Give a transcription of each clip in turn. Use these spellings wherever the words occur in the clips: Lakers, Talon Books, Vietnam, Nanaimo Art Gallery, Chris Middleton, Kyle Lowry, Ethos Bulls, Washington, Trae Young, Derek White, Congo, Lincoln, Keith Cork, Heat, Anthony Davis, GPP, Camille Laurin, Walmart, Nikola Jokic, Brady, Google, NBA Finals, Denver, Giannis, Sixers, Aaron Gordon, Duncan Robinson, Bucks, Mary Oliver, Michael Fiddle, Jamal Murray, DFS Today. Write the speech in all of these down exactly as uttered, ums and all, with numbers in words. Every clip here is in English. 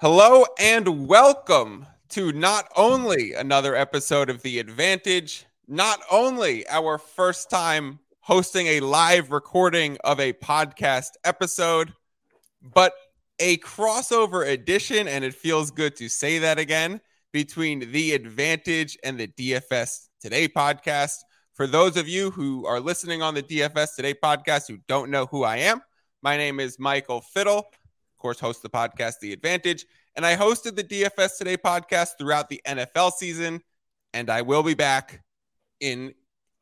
Hello and welcome to not only another episode of The Advantage, not only our first time hosting a live recording of a podcast episode, but a crossover edition, and it feels good to say that again, between The Advantage and the D F S Today podcast. For those of you who are listening on the D F S Today podcast who don't know who I am, my name is Michael Fiddle. Course, host the podcast The Advantage, and I hosted the D F S Today podcast throughout the N F L season, and I will be back in,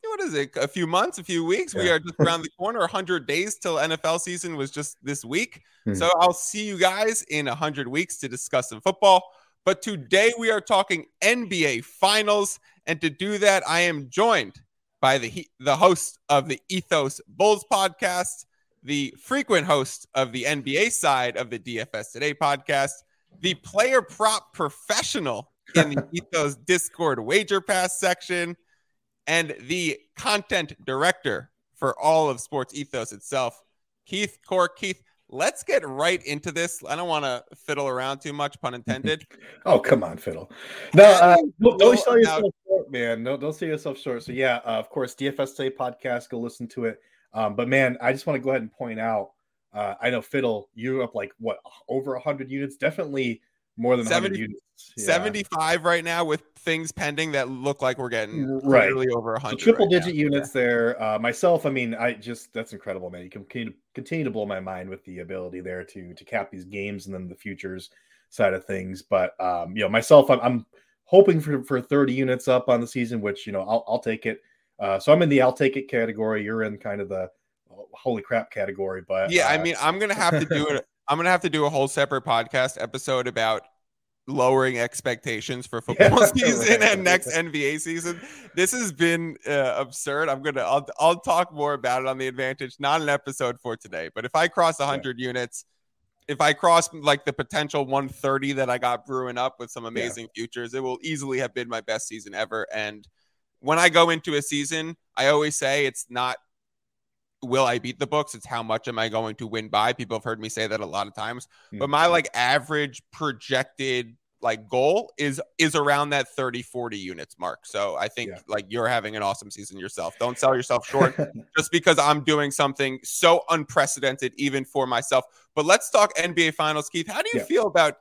what is it, a few months, a few weeks? Yeah. We are just around the corner, one hundred days till N F L season was just this week, mm-hmm. So I'll see you guys in one hundred weeks to discuss some football, but today we are talking N B A Finals, and to do that, I am joined by the, the host of the Ethos Bulls podcast, the frequent host of the N B A side of the D F S Today podcast, the player prop professional in the Ethos Discord wager pass section, and the content director for all of Sports Ethos itself, Keith Cork. Keith, let's get right into this. I don't want to fiddle around too much, pun intended. Oh, come on, Fiddle. No, uh, don't, don't sell yourself now, short, man. No, don't sell yourself short. So, yeah, uh, of course, D F S Today podcast, go listen to it. Um, but, man, I just want to go ahead and point out, uh, I know, Fiddle, you're up, like, what, over one hundred units? Definitely more than seventy, one hundred units. Yeah. seventy-five right now with things pending that look like we're getting right. Literally over one hundred. So triple-digit right units yeah. there. Uh, myself, I mean, I just – that's incredible, man. You can continue to blow my mind with the ability there to to cap these games and then the futures side of things. But, um, you know, myself, I'm, I'm hoping for, for thirty units up on the season, which, you know, I'll, I'll take it. Uh, so I'm in the I'll take it category. You're in kind of the holy crap category. But yeah, uh, I mean, I'm going to have to do it. I'm going to have to do a whole separate podcast episode about lowering expectations for football yeah, season right. and next N B A season. This has been uh, absurd. I'm going to I'll, I'll talk more about it on The Advantage. Not an episode for today, but if I cross one hundred yeah. units, if I cross like the potential one thirty that I got brewing up with some amazing yeah. futures, it will easily have been my best season ever. And when I go into a season, I always say it's not will I beat the books, it's how much am I going to win by. People have heard me say that a lot of times. Mm-hmm. But my like average projected like goal is is around that thirty, forty units mark. So I think yeah. like you're having an awesome season yourself. Don't sell yourself short just because I'm doing something so unprecedented even for myself. But let's talk N B A Finals, Keith. How do you yeah. feel about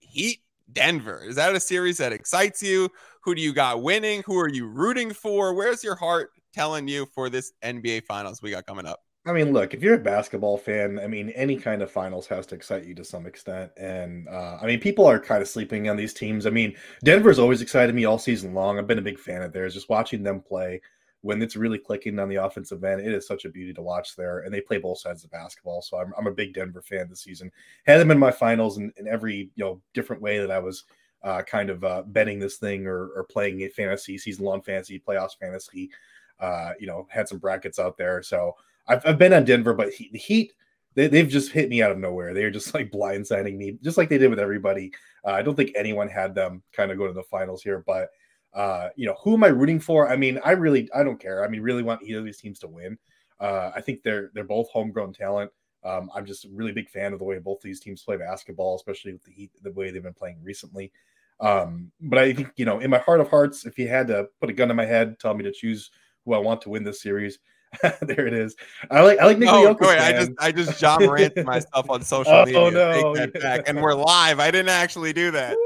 Heat? Denver, is that a series that excites you? Who do you got winning? Who are you rooting for? Where's your heart telling you for this N B A Finals we got coming up? I mean, look, if you're a basketball fan, I mean, any kind of finals has to excite you to some extent. And uh, I mean, people are kind of sleeping on these teams. I mean, Denver's always excited me all season long. I've been a big fan of theirs. Just watching them play when it's really clicking on the offensive end, it is such a beauty to watch there. And they play both sides of basketball. So I'm, I'm a big Denver fan this season. Had them in my finals in, in every you know different way that I was uh, kind of uh, betting this thing or, or playing a fantasy, season-long fantasy, playoffs fantasy. Uh, you know, had some brackets out there. So I've, I've been on Denver, but he, the Heat, they, they've just hit me out of nowhere. They are just like blindsiding me, just like they did with everybody. Uh, I don't think anyone had them kind of go to the finals here, but Uh, you know, who am I rooting for? I mean, I really, I don't care. I mean, really want either of these teams to win. Uh, I think they're they're both homegrown talent. Um, I'm just a really big fan of the way both these teams play basketball, especially with the Heat, the way they've been playing recently. Um, but I think, you know, in my heart of hearts, if you had to put a gun to my head, tell me to choose who I want to win this series, there it is. I like I like Nikola Jokic. Oh, I just I just John Morant myself on social oh, media. No. Take that back. And we're live. I didn't actually do that.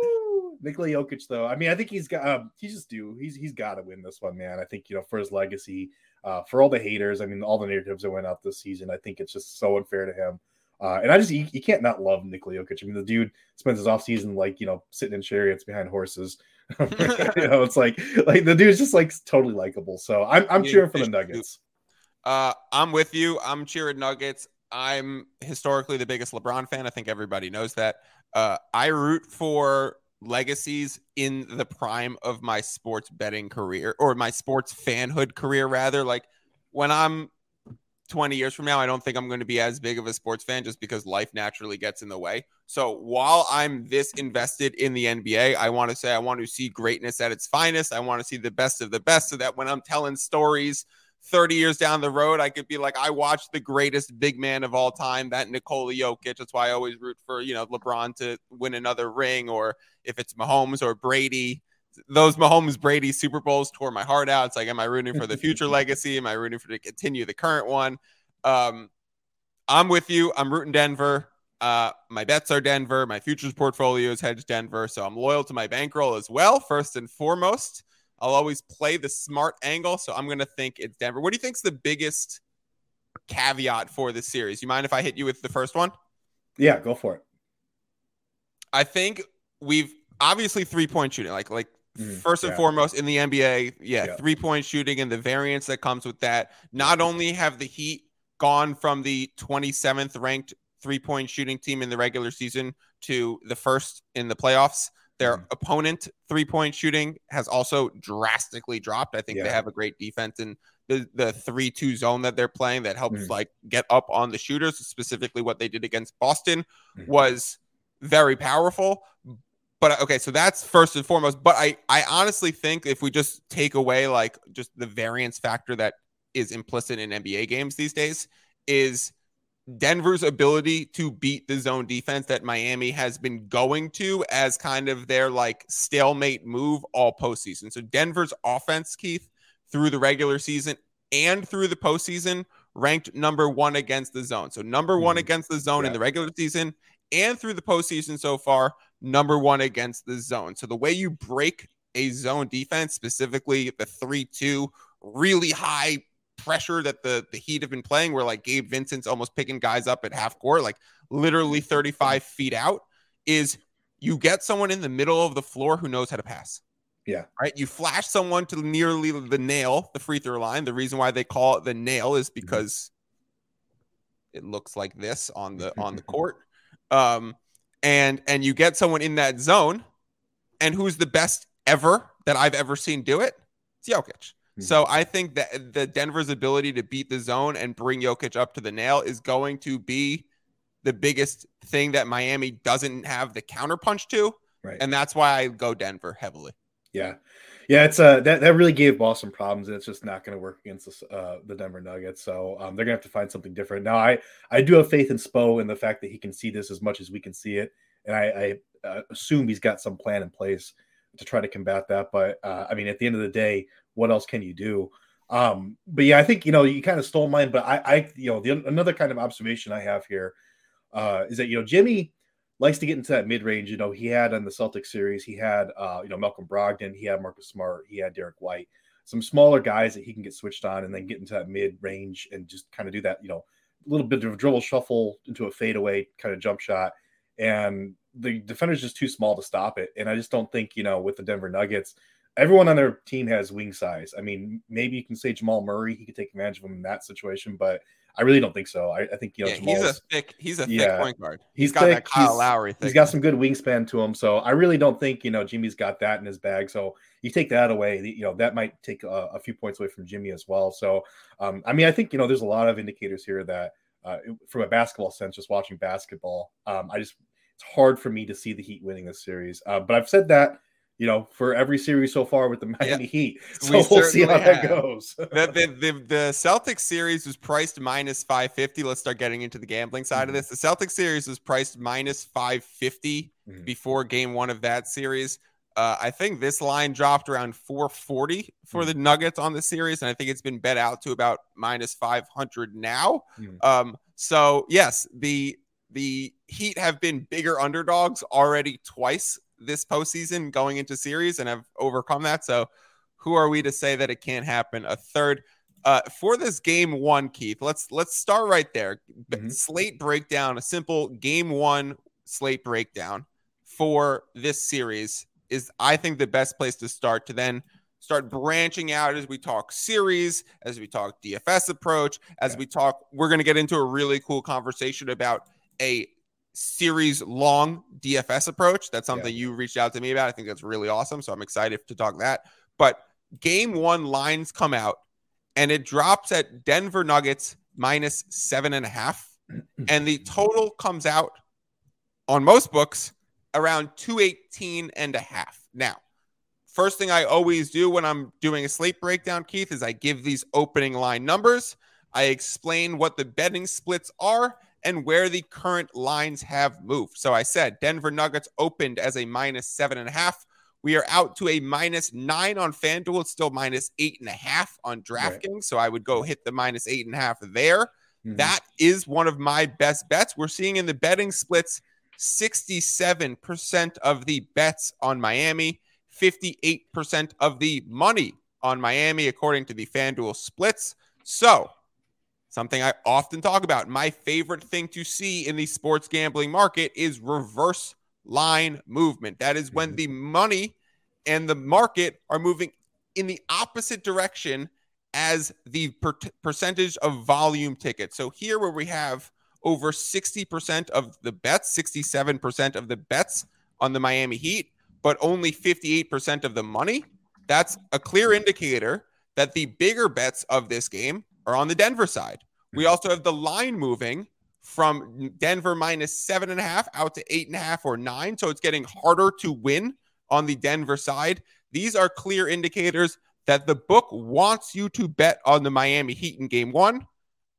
Nikola Jokic, though, I mean, I think he's got um, he's just due. He's he's got to win this one, man. I think, you know, for his legacy, uh, for all the haters, I mean, all the narratives that went out this season, I think it's just so unfair to him. Uh, and I just you, you can't not love Nikola Jokic. I mean, the dude spends his off season like you know sitting in chariots behind horses. you know, it's like like the dude's just like totally likable. So I'm I'm yeah, cheering for the Nuggets. Uh, I'm with you. I'm cheering Nuggets. I'm historically the biggest LeBron fan. I think everybody knows that. Uh, I root for legacies in the prime of my sports betting career or my sports fanhood career, rather. Like when I'm twenty years from now, I don't think I'm going to be as big of a sports fan just because life naturally gets in the way. So while I'm this invested in the N B A, I want to say I want to see greatness at its finest. I want to see the best of the best so that when I'm telling stories thirty years down the road, I could be like, I watched the greatest big man of all time, that Nikola Jokic. That's why I always root for, you know, LeBron to win another ring, or if it's Mahomes or Brady. Those Mahomes Brady Super Bowls tore my heart out. It's like, am I rooting for the future legacy? Am I rooting for to continue the current one? Um, I'm with you. I'm rooting Denver. Uh, my bets are Denver. My futures portfolio is hedged Denver. So I'm loyal to my bankroll as well. First and foremost, I'll always play the smart angle. So I'm going to think it's Denver. What do you think is the biggest caveat for this series? You mind if I hit you with the first one? Yeah, go for it. I think we've obviously three point shooting, like, like, First and yeah. foremost in the N B A, yeah, yeah, three-point shooting and the variance that comes with that. Not only have the Heat gone from the twenty-seventh ranked three-point shooting team in the regular season to the first in the playoffs, their mm. opponent three-point shooting has also drastically dropped. I think yeah. they have a great defense in the, the three two zone that they're playing that helps mm. like get up on the shooters. Specifically what they did against Boston mm. was very powerful. But okay, so that's first and foremost. But I, I honestly think if we just take away like just the variance factor that is implicit in N B A games these days, is Denver's ability to beat the zone defense that Miami has been going to as kind of their like stalemate move all postseason. So Denver's offense, Keith, through the regular season and through the postseason, ranked number one against the zone. So number one mm-hmm. against the zone yeah. in the regular season and through the postseason so far, number one against the zone. So the way you break a zone defense, specifically the three two, really high pressure that the, the Heat have been playing, where like Gabe Vincent's almost picking guys up at half court, like literally thirty-five feet out, is you get someone in the middle of the floor who knows how to pass. Yeah. Right? You flash someone to nearly the nail, the free throw line. The reason why they call it the nail is because it looks like this on the on the court. Um And and you get someone in that zone, and who's the best ever that I've ever seen do it? It's Jokic. Mm-hmm. So I think that the Denver's ability to beat the zone and bring Jokic up to the nail is going to be the biggest thing that Miami doesn't have the counterpunch to. Right. And that's why I go Denver heavily. Yeah. Yeah, it's uh that, that really gave Boston problems, and it's just not going to work against this, uh, the Denver Nuggets. So um, they're going to have to find something different. Now, I, I do have faith in Spo and the fact that he can see this as much as we can see it, and I, I uh, assume he's got some plan in place to try to combat that. But, uh, I mean, at the end of the day, what else can you do? Um, but, yeah, I think, you know, you kind of stole mine, but I, I you know, the, another kind of observation I have here uh, is that, you know, Jimmy likes to get into that mid-range. You know, he had on the Celtics series, he had, uh, you know, Malcolm Brogdon, he had Marcus Smart, he had Derek White, some smaller guys that he can get switched on and then get into that mid-range and just kind of do that, you know, little bit of dribble shuffle into a fadeaway kind of jump shot. And the defender's just too small to stop it. And I just don't think, you know, with the Denver Nuggets, everyone on their team has wing size. I mean, maybe you can say Jamal Murray, he could take advantage of him in that situation, but I really don't think so. I, I think, you know, yeah, Jamal's, he's a thick, he's a yeah, thick point guard. He's, he's got thick, that Kyle Lowry thing. He's got some good wingspan to him. So I really don't think, you know, Jimmy's got that in his bag. So you take that away, you know, that might take a, a few points away from Jimmy as well. So, um, I mean, I think, you know, there's a lot of indicators here that uh, from a basketball sense, just watching basketball, um, I just, it's hard for me to see the Heat winning this series. Uh, but I've said that, you know, for every series so far with the Miami yeah. Heat. So we we'll see how have. that goes. the, the, the, the Celtics series was priced minus five fifty. Let's start getting into the gambling side mm-hmm. of this. The Celtics series was priced minus five fifty mm-hmm. before game one of that series. Uh, I think this line dropped around four forty for mm-hmm. the Nuggets on the series, and I think it's been bet out to about minus five hundred now. Mm-hmm. Um, so, yes, the the Heat have been bigger underdogs already twice this postseason going into series, and I've overcome that. So who are we to say that it can't happen a third uh, for this game one, Keith? Let's, let's start right there. Mm-hmm. Slate breakdown, a simple game one slate breakdown for this series is, I think, the best place to start, to then start branching out as we talk series, as we talk D F S approach, as yeah. we talk, we're going to get into a really cool conversation about a series long D F S approach. That's something yeah. you reached out to me about. I think that's really awesome. So I'm excited to talk that. But game one lines come out and it drops at Denver Nuggets minus seven and a half. And the total comes out on most books around two eighteen and a half. Now, first thing I always do when I'm doing a slate breakdown, Keith, is I give these opening line numbers. I explain what the betting splits are and where the current lines have moved. So I said Denver Nuggets opened as a minus seven and a half. We are out to a minus nine on FanDuel. It's still minus eight and a half on DraftKings. Right. So I would go hit the minus eight and a half there. Mm-hmm. That is one of my best bets. We're seeing in the betting splits, sixty-seven percent of the bets on Miami, fifty-eight percent of the money on Miami, according to the FanDuel splits. So something I often talk about, my favorite thing to see in the sports gambling market is reverse line movement. That is when the money and the market are moving in the opposite direction as the per- percentage of volume tickets. So here where we have over sixty percent of the bets, sixty-seven percent of the bets on the Miami Heat, but only fifty-eight percent of the money, that's a clear indicator that the bigger bets of this game are on the Denver side. We also have the line moving from Denver minus seven and a half out to eight and a half or nine. So it's getting harder to win on the Denver side. These are clear indicators that the book wants you to bet on the Miami Heat in game one.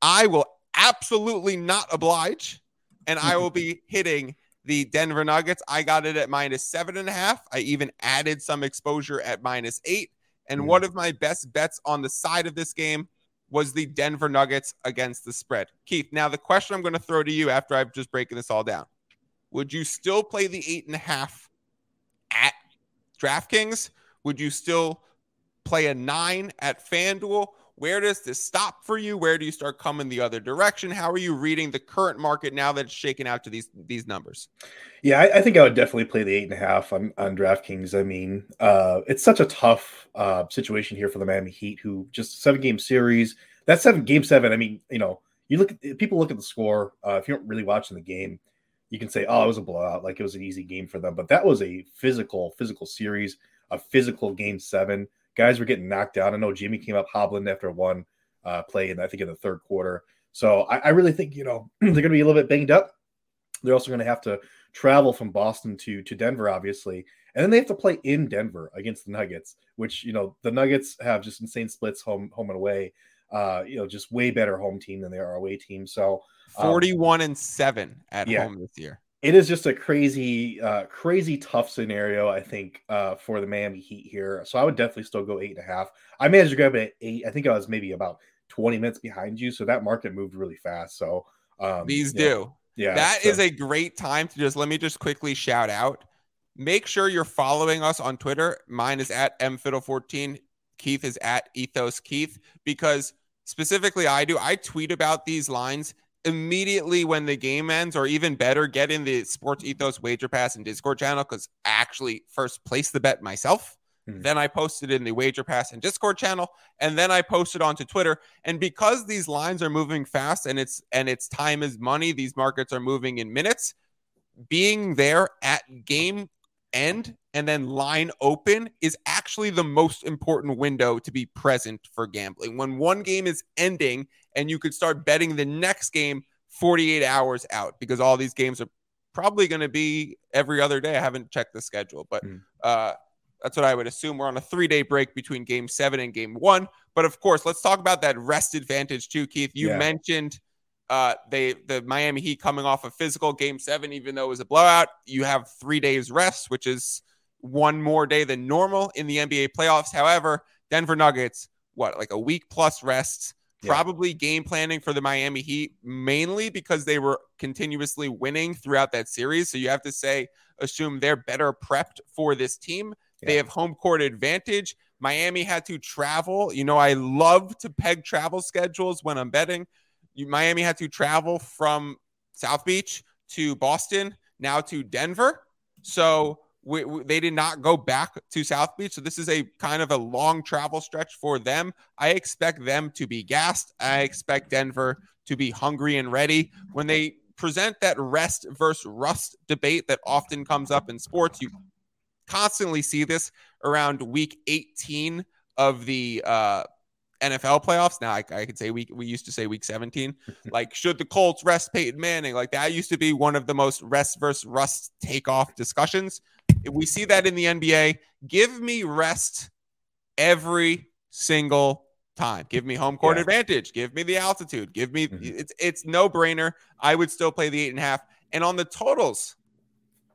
I will absolutely not oblige, and I will be hitting the Denver Nuggets. I got it at minus seven and a half. I even added some exposure at minus eight. And one of my best bets on the side of this game was the Denver Nuggets against the spread. Keith, now the question I'm going to throw to you after I've just broken this all down. Would you still play the eight and a half at DraftKings? Would you still play a nine at FanDuel? Where does this stop for you? Where do you start coming the other direction? How are you reading the current market now that it's shaken out to these these numbers? Yeah, I, I think I would definitely play the eight and a half on, on DraftKings. I mean, uh, it's such a tough uh, situation here for the Miami Heat, who just seven game series. That's seven game seven. I mean, you know, you look at, people look at the score. Uh, if you aren't really watching the game, you can say, "Oh, it was a blowout. Like it was an easy game for them." But that was a physical, physical series, a physical game seven. Guys were getting knocked down. I know Jimmy came up hobbling after one uh, play, and I think in the third quarter. So I, I really think, you know, they're going to be a little bit banged up. They're also going to have to travel from Boston to to Denver, obviously. And then they have to play in Denver against the Nuggets, which, you know, the Nuggets have just insane splits home home and away. Uh, you know, just way better home team than they are away team. So um, forty-one and seven at yeah. home this year. It is just a crazy, uh, crazy tough scenario, I think, uh, for the Miami Heat here. So I would definitely still go eight and a half. I managed to grab it at eight. I think I was maybe about twenty minutes behind you. So that market moved really fast. So um, these yeah. do. Yeah, that so. is a great time to just let me just quickly shout out. Make sure you're following us on Twitter. Mine is at m fiddle fourteen. Keith is at Ethos Keith, because specifically I do. I tweet about these lines immediately when the game ends, or even better, get in the Sports Ethos Wager Pass and Discord channel, because I actually first placed the bet myself. Mm-hmm. Then I posted in the Wager Pass and Discord channel, and then I posted onto Twitter. And because these lines are moving fast and it's and it's time is money, these markets are moving in minutes. Being there at game end and then line open is actually the most important window to be present for gambling. When one game is ending and you could start betting the next game forty-eight hours out, because all these games are probably going to be every other day. I haven't checked the schedule, but mm. uh, that's what I would assume. We're on a three-day break between game seven and game one. But, of course, let's talk about that rest advantage too, Keith. You yeah. mentioned uh, they the Miami Heat coming off a physical game seven, even though it was a blowout. You have three days rest, which is one more day than normal in the N B A playoffs. However, Denver Nuggets, what, like a week plus rests. Yeah. Probably game planning for the Miami Heat, mainly because they were continuously winning throughout that series. So you have to say, assume they're better prepped for this team. Yeah. They have home court advantage. Miami had to travel. You know, I love to peg travel schedules when I'm betting. You, Miami had to travel from South Beach to Boston, now to Denver. So We, we, they did not go back to South Beach. So this is a kind of a long travel stretch for them. I expect them to be gassed. I expect Denver to be hungry and ready. When they present that rest versus rust debate that often comes up in sports, you constantly see this around week eighteen of the uh, N F L playoffs. Now, I, I could say week, we used to say week seventeen. Like, should the Colts rest Peyton Manning? Like, that used to be one of the most rest versus rust takeoff discussions. We see that in the N B A. Give me rest every single time. Give me home court yeah. advantage. Give me the altitude. Give me mm-hmm. it's it's no brainer. I would still play the eight and a half. And on the totals,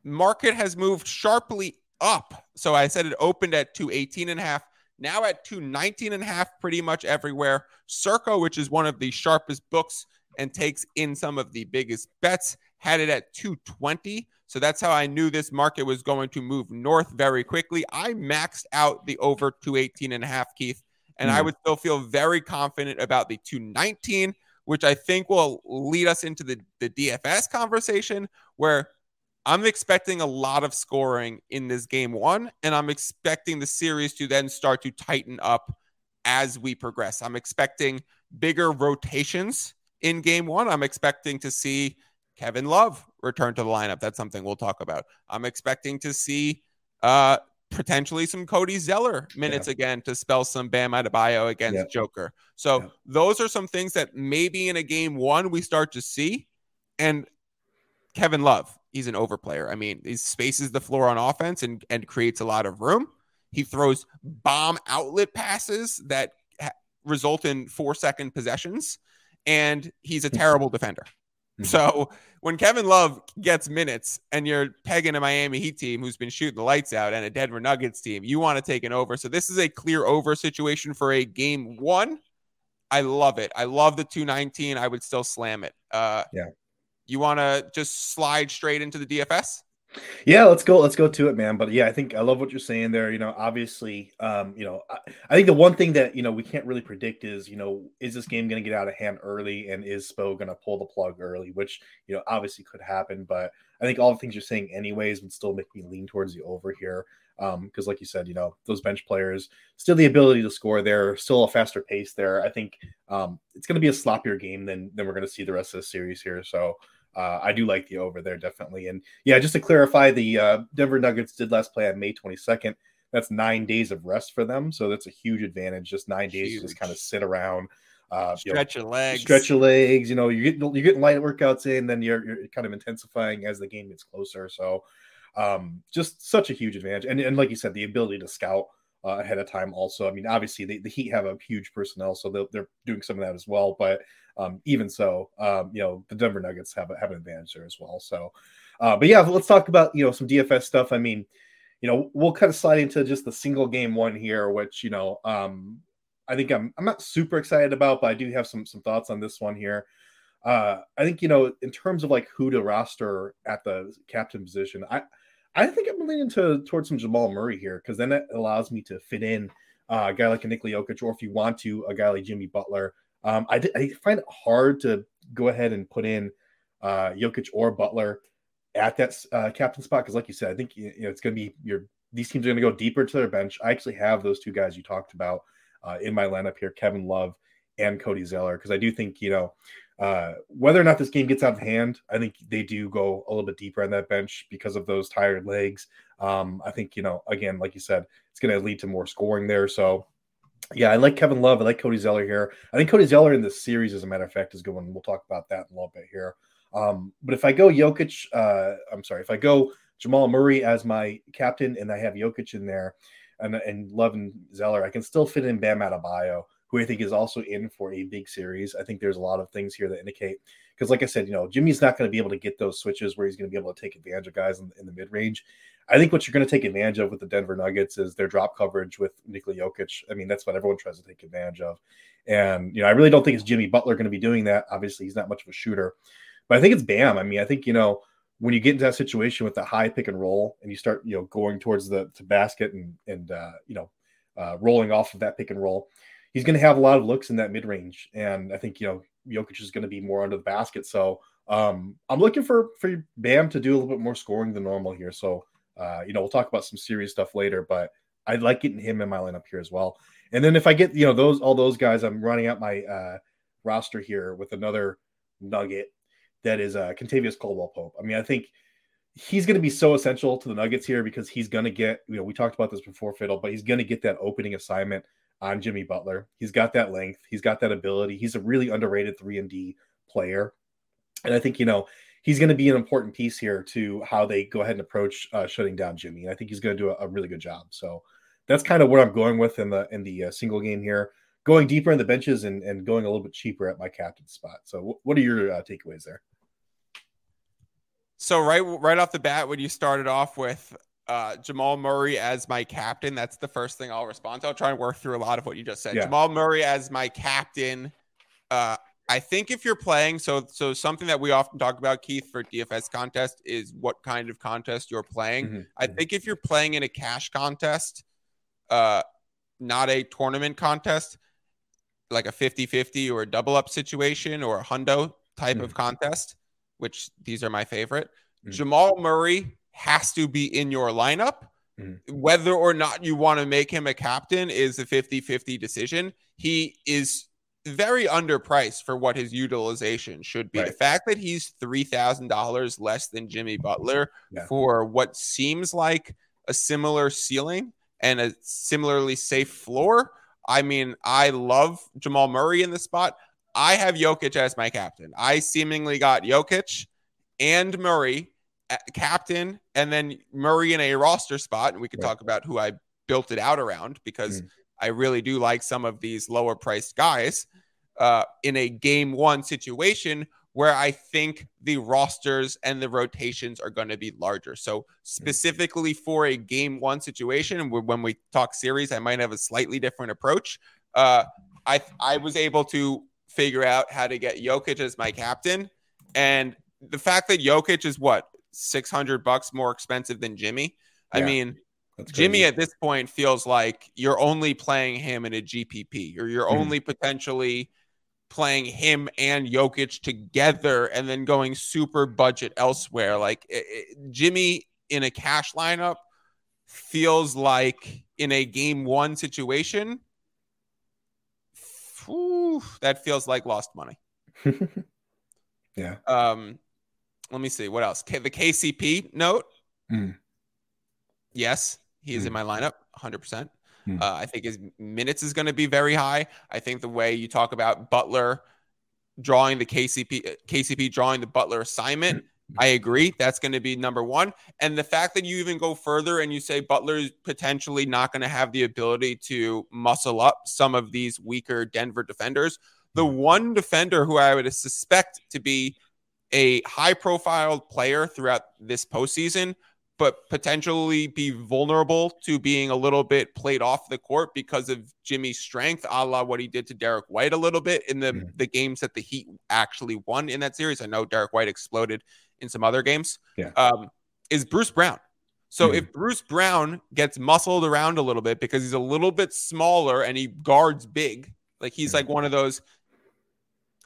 market has moved sharply up. So I said it opened at two eighteen and a half. Now at two nineteen and a half, pretty much everywhere. Circa, which is one of the sharpest books and takes in some of the biggest bets, had it at two twenty. So that's how I knew this market was going to move north very quickly. I maxed out the over two eighteen and a half, Keith, and mm-hmm. I would still feel very confident about the two nineteen, which I think will lead us into the, the D F S conversation, where I'm expecting a lot of scoring in this game one, and I'm expecting the series to then start to tighten up as we progress. I'm expecting bigger rotations in game one. I'm expecting to see Kevin Love return to the lineup. That's something we'll talk about. I'm expecting to see uh, potentially some Cody Zeller minutes yeah. again to spell some Bam Adebayo against yeah. Joker. So yeah. those are some things that maybe in a game one we start to see. And Kevin Love, he's an overplayer. I mean, he spaces the floor on offense and, and creates a lot of room. He throws bomb outlet passes that ha- result in four-second possessions, and he's a terrible defender. Mm-hmm. So when Kevin Love gets minutes and you're pegging a Miami Heat team who's been shooting the lights out and a Denver Nuggets team, you want to take an over. So this is a clear over situation for a game one. I love it. I love the two nineteen. I would still slam it. Uh, yeah. You want to just slide straight into the D F S? Yeah, let's go. Let's go to it, man. But yeah, I think I love what you're saying there. You know, obviously, um, you know, I, I think the one thing that, you know, we can't really predict is, you know, is this game going to get out of hand early, and is Spo going to pull the plug early, which, you know, obviously could happen. But I think all the things you're saying anyways would still make me lean towards the over here. Um, cause like you said, you know, those bench players still the ability to score there, still a faster pace there. I think, um, it's going to be a sloppier game than, than we're going to see the rest of the series here. So, uh, I do like the over there definitely. And yeah, just to clarify, the, uh, Denver Nuggets did last play on May twenty-second. That's nine days of rest for them. So that's a huge advantage. Just nine days huge. to just kind of sit around, uh, stretch you know, your legs, stretch your legs, you know, you're getting, you're getting light workouts in, then you're, you're kind of intensifying as the game gets closer. So, Um, just such a huge advantage. And, and like you said, the ability to scout uh, ahead of time also. I mean, obviously, they, the Heat have a huge personnel, so they're doing some of that as well. But um, even so, um, you know, the Denver Nuggets have, have an advantage there as well. So, uh, but yeah, let's talk about, you know, some D F S stuff. I mean, you know, we'll kind of slide into just the single game one here, which, you know, um, I think I'm I'm not super excited about, but I do have some some thoughts on this one here. Uh, I think, you know, in terms of like who to roster at the captain position, I I think I'm leaning to, towards some Jamal Murray here, because then it allows me to fit in uh, a guy like a Nikola Jokic, or if you want to, a guy like Jimmy Butler. Um, I, I find it hard to go ahead and put in uh, Jokic or Butler at that uh, captain spot, because like you said, I think you know, it's going to be your these teams are going to go deeper to their bench. I actually have those two guys you talked about uh, in my lineup here, Kevin Love and Cody Zeller, because I do think, you know, Uh, whether or not this game gets out of hand, I think they do go a little bit deeper on that bench because of those tired legs. Um, I think, you know, again, like you said, it's going to lead to more scoring there. So, yeah, I like Kevin Love. I like Cody Zeller here. I think Cody Zeller in this series, as a matter of fact, is a good one. We'll talk about that in a little bit here. Um, but if I go Jokic, uh, I'm sorry, if I go Jamal Murray as my captain and I have Jokic in there and, and Love and Zeller, I can still fit in Bam Adebayo, who I think is also in for a big series. I think there's a lot of things here that indicate, because like I said, you know, Jimmy's not going to be able to get those switches where he's going to be able to take advantage of guys in, in the mid-range. I think what you're going to take advantage of with the Denver Nuggets is their drop coverage with Nikola Jokic. I mean, that's what everyone tries to take advantage of. And, you know, I really don't think it's Jimmy Butler going to be doing that. Obviously, he's not much of a shooter. But I think it's Bam. I mean, I think, you know, when you get into that situation with the high pick and roll and you start, you know, going towards the to basket and, and uh, you know, uh, rolling off of that pick and roll, he's going to have a lot of looks in that mid-range, and I think, you know, Jokic is going to be more under the basket. So um, I'm looking for for Bam to do a little bit more scoring than normal here. So, uh, you know, we'll talk about some serious stuff later, but I like getting him in my lineup here as well. And then if I get, you know, those all those guys, I'm running out my uh, roster here with another nugget that is uh, Kentavious Caldwell-Pope. I mean, I think he's going to be so essential to the Nuggets here because he's going to get, you know, we talked about this before, Fiddle, but he's going to get that opening assignment on Jimmy Butler. He's got that length. He's got that ability. He's a really underrated three and D player. And I think, you know, he's going to be an important piece here to how they go ahead and approach uh, shutting down Jimmy. And I think he's going to do a, a really good job. So that's kind of what I'm going with in the in the uh, single game here, going deeper in the benches and, and going a little bit cheaper at my captain spot. So w- what are your uh, takeaways there? So right, right off the bat, when you started off with uh, Jamal Murray as my captain, that's the first thing I'll respond to. I'll try and work through a lot of what you just said. Yeah. Jamal Murray as my captain. Uh, I think if you're playing, so so something that we often talk about, Keith, for D F S contest is what kind of contest you're playing. Mm-hmm. I think if you're playing in a cash contest, uh, not a tournament contest, like a fifty-fifty or a double-up situation or a hundo type mm-hmm. of contest, which these are my favorite, mm-hmm. Jamal Murray has to be in your lineup. Mm-hmm. Whether or not you want to make him a captain is a fifty-fifty decision. He is very underpriced for what his utilization should be. Right. The fact that he's three thousand dollars less than Jimmy Butler yeah. for what seems like a similar ceiling and a similarly safe floor. I mean, I love Jamal Murray in the spot. I have Jokic as my captain. I seemingly got Jokic and Murray captain, and then Murray in a roster spot. And we can right. talk about who I built it out around, because mm. I really do like some of these lower priced guys uh, in a game one situation where I think the rosters and the rotations are going to be larger. So specifically for a game one situation, when we talk series, I might have a slightly different approach. Uh, I I was able to figure out how to get Jokic as my captain. And the fact that Jokic is what, six hundred bucks more expensive than Jimmy. Yeah. I mean, Jimmy at this point feels like you're only playing him in a G P P, or you're mm-hmm. only potentially playing him and Jokic together and then going super budget elsewhere. Like it, it, Jimmy in a cash lineup feels like in a game one situation, whew, that feels like lost money. yeah. Um, let me see what else. K- the K C P note. Mm. Yes. He is mm. in my lineup, one hundred percent. Mm. Uh, I think his minutes is going to be very high. I think the way you talk about Butler drawing the K C P, K C P drawing the Butler assignment, mm. I agree. That's going to be number one. And the fact that you even go further and you say Butler is potentially not going to have the ability to muscle up some of these weaker Denver defenders. The one defender who I would suspect to be a high-profile player throughout this postseason, but potentially be vulnerable to being a little bit played off the court because of Jimmy's strength, a la what he did to Derek White a little bit in the, mm. the games that the Heat actually won in that series. I know Derek White exploded in some other games, yeah. um, is Bruce Brown. So mm. if Bruce Brown gets muscled around a little bit because he's a little bit smaller and he guards big, like he's mm. like one of those,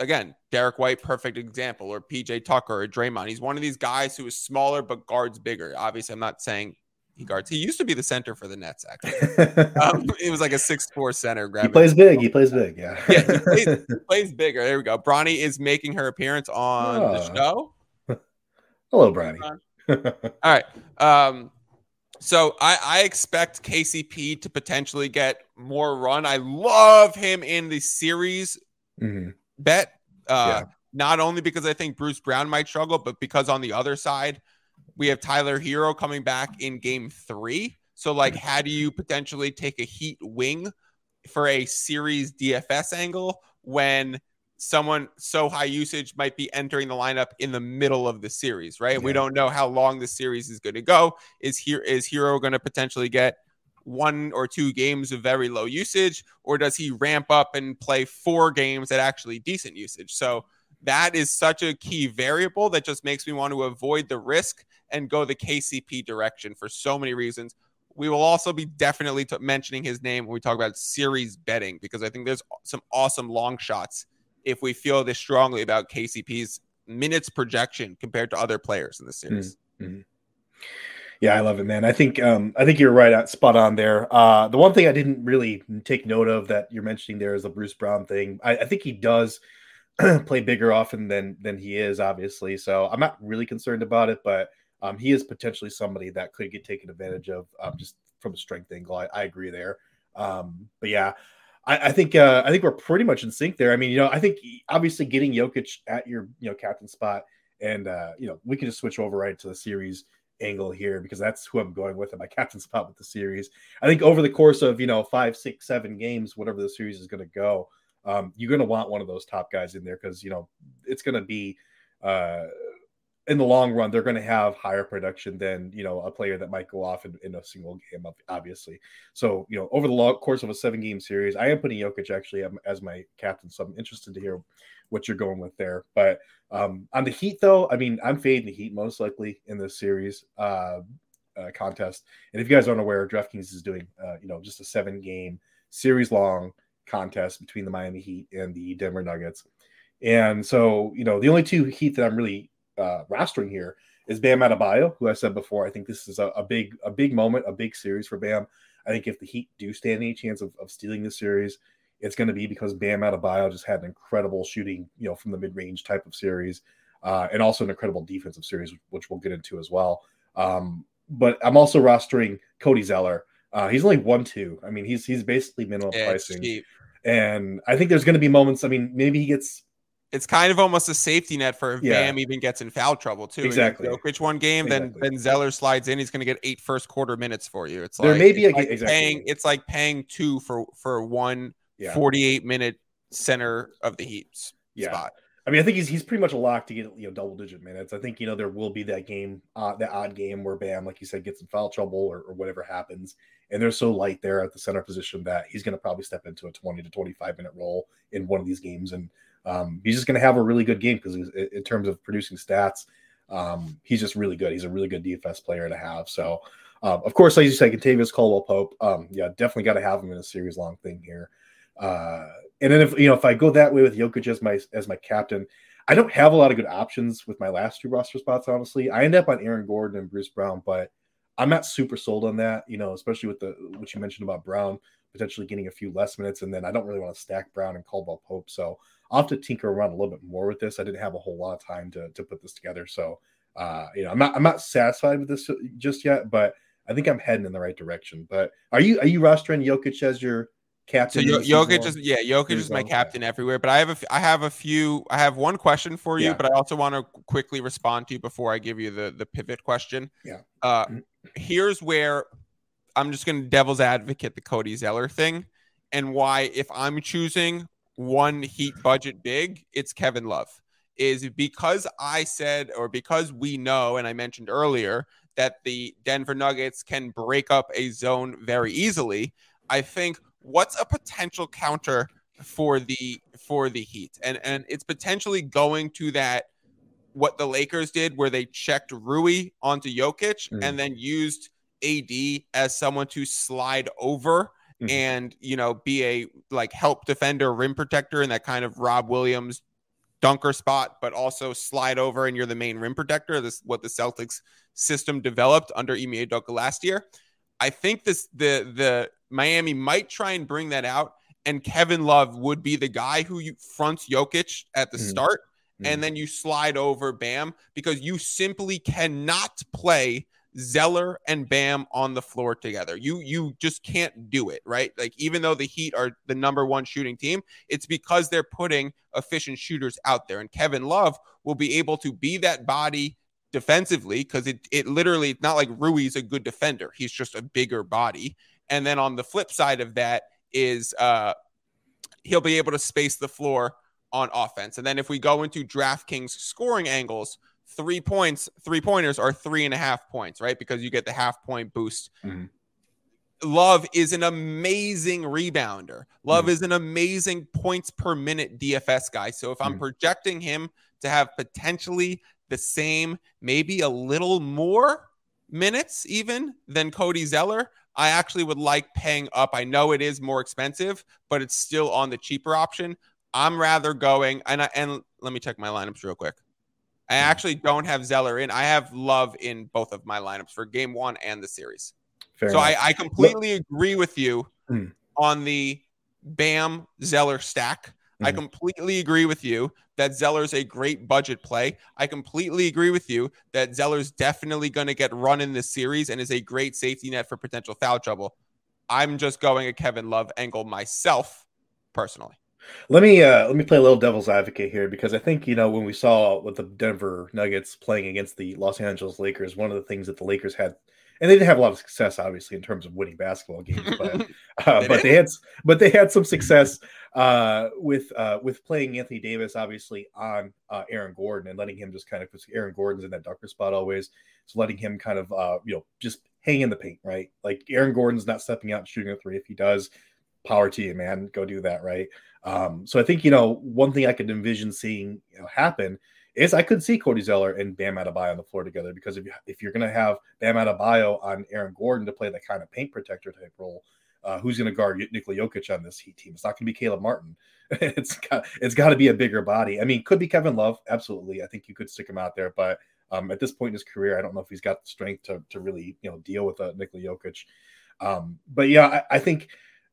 again, Derek White, perfect example, or P J Tucker or Draymond. He's one of these guys who is smaller but guards bigger. Obviously, I'm not saying he guards. He used to be the center for the Nets, actually. um, it was like a six four center. Grabbing he plays big. Ball. He plays big, yeah. yeah, he plays, he plays bigger. There we go. Bronny is making her appearance on oh. the show. Hello, Bronny. All right. Um, so I, I expect K C P to potentially get more run. I love him in the series. Mm-hmm. bet uh yeah. Not only because I think Bruce Brown might struggle, but because on the other side we have Tyler Hero coming back in game three. So like, mm-hmm. how do you potentially take a Heat wing for a series D F S angle when someone so high usage might be entering the lineup in the middle of the series, right? Yeah. We don't know how long the series is going to go. Is here is Hero going to potentially get one or two games of very low usage, or does he ramp up and play four games at actually decent usage? So that is such a key variable that just makes me want to avoid the risk and go the K C P direction for so many reasons. We will also be definitely t- mentioning his name when we talk about series betting, because I think there's some awesome long shots if we feel this strongly about K C P's minutes projection compared to other players in the series. Mm-hmm. Yeah, I love it, man. I think um, I think you're right, at, spot on there. Uh, the one thing I didn't really take note of that you're mentioning there is the Bruce Brown thing. I, I think he does play bigger often than than he is, obviously. So I'm not really concerned about it, but um, he is potentially somebody that could get taken advantage of um, just from a strength angle. I, I agree there. Um, but yeah, I, I think uh, I think we're pretty much in sync there. I mean, you know, I think obviously getting Jokic at your you know captain spot And, uh, you know, we can just switch over right to the series angle here because that's who I'm going with in my captain spot with the series. I think over the course of, you know, five, six, seven games, whatever the series is going to go, um, you're going to want one of those top guys in there because, you know, it's going to be uh, in the long run, they're going to have higher production than, you know, a player that might go off in, in a single game, obviously. So, you know, over the long course of a seven game series, I am putting Jokic actually as my captain. So I'm interested to hear what you're going with there. But um, on the Heat, though, I mean, I'm fading the Heat most likely in this series uh, uh, contest. And if you guys aren't aware, DraftKings is doing, uh, you know, just a seven game series long contest between the Miami Heat and the Denver Nuggets. And so, you know, the only two Heat that I'm really uh, rostering here is Bam Adebayo, who I said before, I think this is a, a big, a big moment, a big series for Bam. I think if the Heat do stand any chance of, of stealing this series, it's going to be because Bam Adebayo just had an incredible shooting, you know, from the mid-range type of series, uh, and also an incredible defensive series, which we'll get into as well. Um, but I'm also rostering Cody Zeller. Uh, he's only one two. I mean, he's he's basically minimum it's pricing. Cheap. And I think there's going to be moments, I mean, maybe he gets... It's kind of almost a safety net for if yeah. Bam even gets in foul trouble, too. Exactly. Jokic one game, exactly. then, then Zeller slides in. He's going to get eight first quarter minutes for you. It's there like, may be it's, a, like exactly. paying, it's like paying two for, for one... Yeah. forty-eight minute center of the Heat yeah. spot. I mean, I think he's he's pretty much a lock to get, you know, double digit minutes. I think, you know, there will be that game, uh, that odd game where Bam, like you said, gets in foul trouble or, or whatever happens. And they're so light there at the center position that he's going to probably step into a twenty to twenty-five minute role in one of these games. And um, he's just going to have a really good game because in terms of producing stats, um, he's just really good. He's a really good D F S player to have. So, um, of course, like you said, Kentavious Caldwell-Pope, um, yeah, definitely got to have him in a series long thing here. Uh, and then if, you know, if I go that way with Jokic as my, as my captain, I don't have a lot of good options with my last two roster spots. Honestly, I end up on Aaron Gordon and Bruce Brown, but I'm not super sold on that, you know, especially with the, what you mentioned about Brown potentially getting a few less minutes. And then I don't really want to stack Brown and Caldwell Pope. So I'll have to tinker around a little bit more with this. I didn't have a whole lot of time to, to put this together. So, uh, you know, I'm not, I'm not satisfied with this just yet, but I think I'm heading in the right direction. But are you, are you rostering Jokic as your captain? So Jokic is yeah, Jokic is my captain everywhere. But I have a I have a few I have one question for you, yeah. but I also want to quickly respond to you before I give you the the pivot question. Yeah. Uh, here's where I'm just going to devil's advocate the Cody Zeller thing, and why if I'm choosing one Heat budget big, it's Kevin Love, is because I said or because we know, and I mentioned earlier that the Denver Nuggets can break up a zone very easily. I think. What's a potential counter for the for the Heat? And and it's potentially going to that what the Lakers did where they checked Rui onto Jokic mm. and then used A D as someone to slide over mm. and, you know, be a like help defender, rim protector in that kind of Rob Williams dunker spot, but also slide over and you're the main rim protector. This is what the Celtics system developed under Ime Udoka last year. I think this the the Miami might try and bring that out, and Kevin Love would be the guy who you fronts Jokic at the mm. start, mm. and then you slide over Bam because you simply cannot play Zeller and Bam on the floor together. You you just can't do it, right? Like even though the Heat are the number one shooting team, it's because they're putting efficient shooters out there, and Kevin Love will be able to be that body defensively because it it literally it's not like Rui's a good defender. He's just a bigger body. And then on the flip side of that is uh, he'll be able to space the floor on offense. And then if we go into DraftKings scoring angles, three points, three pointers are three and a half points, right? Because you get the half point boost. Mm-hmm. Love is an amazing rebounder. Love mm-hmm. is an amazing points per minute D F S guy. So if I'm mm-hmm. projecting him to have potentially the same, maybe a little more minutes even than Cody Zeller, I actually would like paying up. I know it is more expensive, but it's still on the cheaper option. I'm rather going, and I, and let me check my lineups real quick. I actually don't have Zeller in. I have Love in both of my lineups for game one and the series. Fair so I, I completely agree with you mm. on the Bam Zeller stack. Mm. I completely agree with you that Zeller's a great budget play. I completely agree with you that Zeller's definitely going to get run in this series and is a great safety net for potential foul trouble. I'm just going a Kevin Love angle myself personally. Let me uh, let me play a little devil's advocate here, because I think, you know, when we saw with the Denver Nuggets playing against the Los Angeles Lakers, one of the things that the Lakers had, and they didn't have a lot of success, obviously, in terms of winning basketball games, but uh, they but they had but they had some success uh, with uh, with playing Anthony Davis, obviously, on uh, Aaron Gordon and letting him just kind of, because Aaron Gordon's in that dunker spot always, so letting him kind of uh, you know just hang in the paint, right? Like Aaron Gordon's not stepping out and shooting a three. If he does, power to you, man, go do that, right? Um, so I think, you know, one thing I could envision seeing you know, happen is I could see Cody Zeller and Bam Adebayo on the floor together, because if, you, if you're going to have Bam Adebayo on Aaron Gordon to play that kind of paint protector type role, uh, who's going to guard Nikola Jokic on this Heat team? It's not going to be Caleb Martin. it's got, it's got to be a bigger body. I mean, could be Kevin Love. Absolutely. I think you could stick him out there, but um, at this point in his career, I don't know if he's got the strength to, to really, you know, deal with uh, Nikola Jokic. Um, but yeah, I, I think,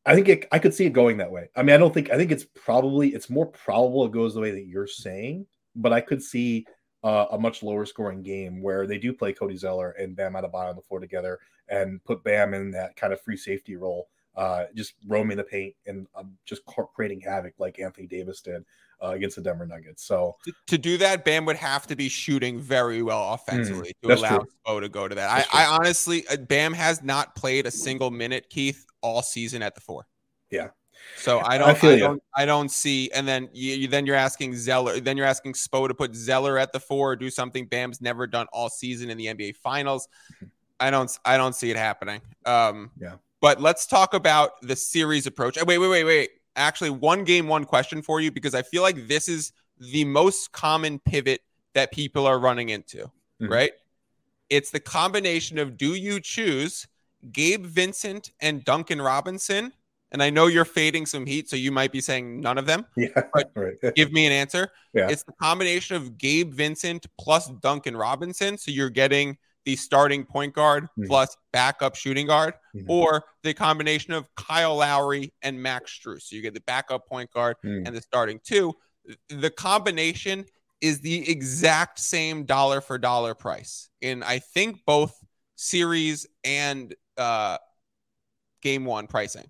I think it, I could see it going that way. I mean, I don't think, I think it's probably, it's more probable it goes the way that you're saying, but I could see uh, a much lower scoring game where they do play Cody Zeller and Bam Adebayo on the floor together and put Bam in that kind of free safety role, uh, just roaming the paint and um, just creating havoc like Anthony Davis did uh, against the Denver Nuggets. So to, to do that, Bam would have to be shooting very well offensively mm, to allow Spo to go to that. I, I honestly, Bam has not played a single minute, Keith, all season at the four. Yeah. So I don't, I, I don't, I don't see. And then you, you, then you're asking Zeller, then you're asking Spo to put Zeller at the four, or do something Bam's never done all season in the N B A Finals. I don't, I don't see it happening. Um, yeah. But let's talk about the series approach. Wait, wait, wait, wait. Actually, one game, one question for you, because I feel like this is the most common pivot that people are running into, mm-hmm. right? It's the combination of, do you choose Gabe Vincent and Duncan Robinson? And I know you're fading some Heat, so you might be saying none of them. Yeah, but right. Give me an answer. Yeah. It's the combination of Gabe Vincent plus Duncan Robinson. So you're getting the starting point guard mm-hmm. plus backup shooting guard, mm-hmm. or the combination of Kyle Lowry and Max Strus. So you get the backup point guard mm-hmm. and the starting two. The combination is the exact same dollar for dollar price in, I think, both series and uh, game one pricing.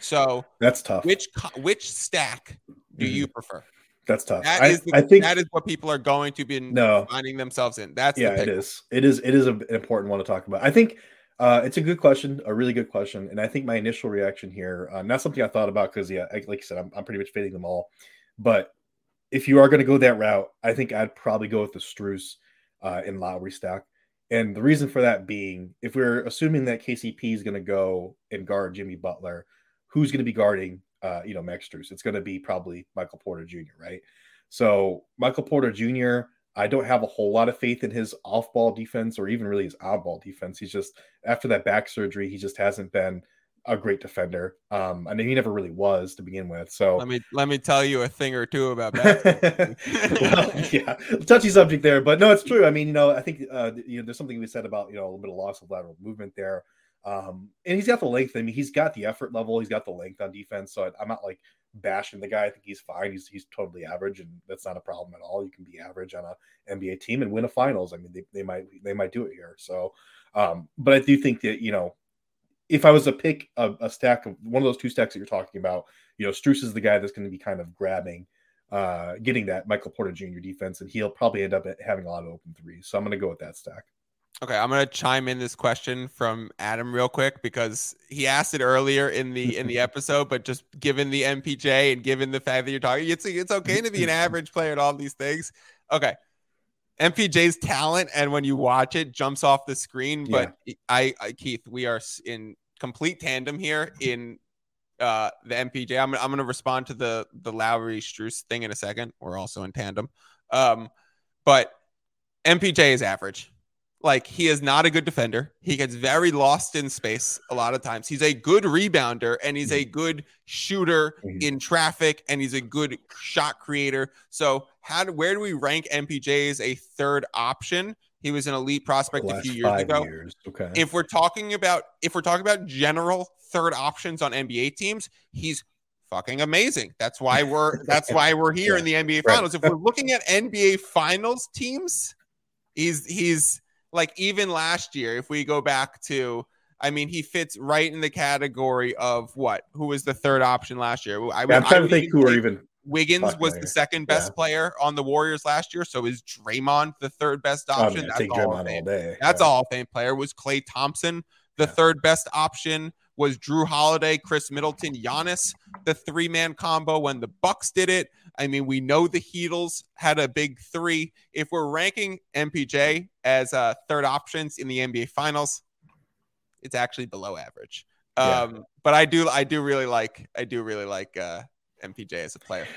So that's tough. Which which stack do mm-hmm. you prefer? That's tough. That I, is the, I think that is what people are going to be no, finding themselves in. That's yeah, the it is. It is. It is an important one to talk about. I think uh, it's a good question, a really good question. And I think my initial reaction here, uh, not something I thought about, because yeah, I, like you said, I'm, I'm pretty much fading them all. But if you are going to go that route, I think I'd probably go with the Strus uh, and Lowry stack. And the reason for that being, if we're assuming that K C P is going to go and guard Jimmy Butler, who's going to be guarding? Uh, you know, Max Strus. It's going to be probably Michael Porter Junior, right? So Michael Porter Junior, I don't have a whole lot of faith in his off-ball defense, or even really his on-ball defense. He's just, after that back surgery, he just hasn't been a great defender. Um, I mean, he never really was to begin with. So let me let me tell you a thing or two about that. Well, yeah, touchy subject there, but no, it's true. I mean, you know, I think uh, you know, there's something we said about you know a little bit of loss of lateral movement there. Um, and he's got the length. I mean, he's got the effort level. He's got the length on defense. So I, I'm not like bashing the guy. I think he's fine. He's he's totally average, and that's not a problem at all. You can be average on a N B A team and win a finals. I mean, they, they might they might do it here. So, um, but I do think that you know, if I was to pick a, a stack of one of those two stacks that you're talking about, you know, Strus is the guy that's going to be kind of grabbing, uh, getting that Michael Porter Junior defense, and he'll probably end up having a lot of open threes. So I'm going to go with that stack. Okay, I'm going to chime in this question from Adam real quick, because he asked it earlier in the in the episode, but just given the M P J and given the fact that you're talking, it's, it's okay to be an average player at all these things. Okay, M P J's talent, and when you watch it, jumps off the screen. But yeah. I, I, Keith, we are in complete tandem here in uh, the M P J. I'm, I'm going to respond to the, the Lowry-Strus thing in a second. We're also in tandem. Um, but M P J is average. Like, he is not a good defender. He gets very lost in space a lot of times. He's a good rebounder, and he's a good shooter in traffic, and he's a good shot creator. So how do, where do we rank M P J as a third option? He was an elite prospect a few years ago. Years. Okay. If we're talking about if we're talking about general third options on N B A teams, he's fucking amazing. That's why we're that's why we're here yeah. in the N B A Finals. Right. If we're looking at N B A Finals teams, he's he's Like, even last year, if we go back to I mean, he fits right in the category of what? Who was the third option last year? I, yeah, I'm I, trying I to think who are even. Wiggins was later. the second best yeah. player on the Warriors last year. So is Draymond the third best option? Oh, man, That's all, all day. That's yeah. all fame player. Was Klay Thompson the yeah. third best option? Was Drew Holiday, Chris Middleton, Giannis the three-man combo when the Bucks did it? I mean, we know the Heatles had a big three. If we're ranking M P J as uh, third options in the N B A Finals, it's actually below average. Um, yeah. But I do, I do really like, I do really like uh, M P J as a player.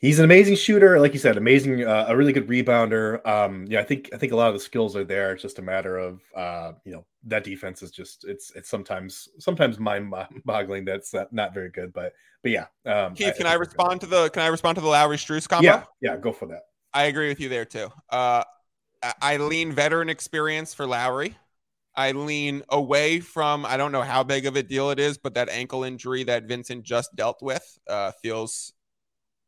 He's an amazing shooter, like you said, amazing, uh, a really good rebounder. Um, yeah, I think, I think a lot of the skills are there. It's just a matter of, uh, you know. That defense is just it's it's sometimes sometimes mind boggling that's not very good, but but yeah. Um, Keith, I, can I, I respond to the can I respond to the Lowry Strus combo? Yeah, yeah, go for that. I agree with you there too. Uh, I lean veteran experience for Lowry. I lean away from, I don't know how big of a deal it is, but that ankle injury that Vincent just dealt with uh, feels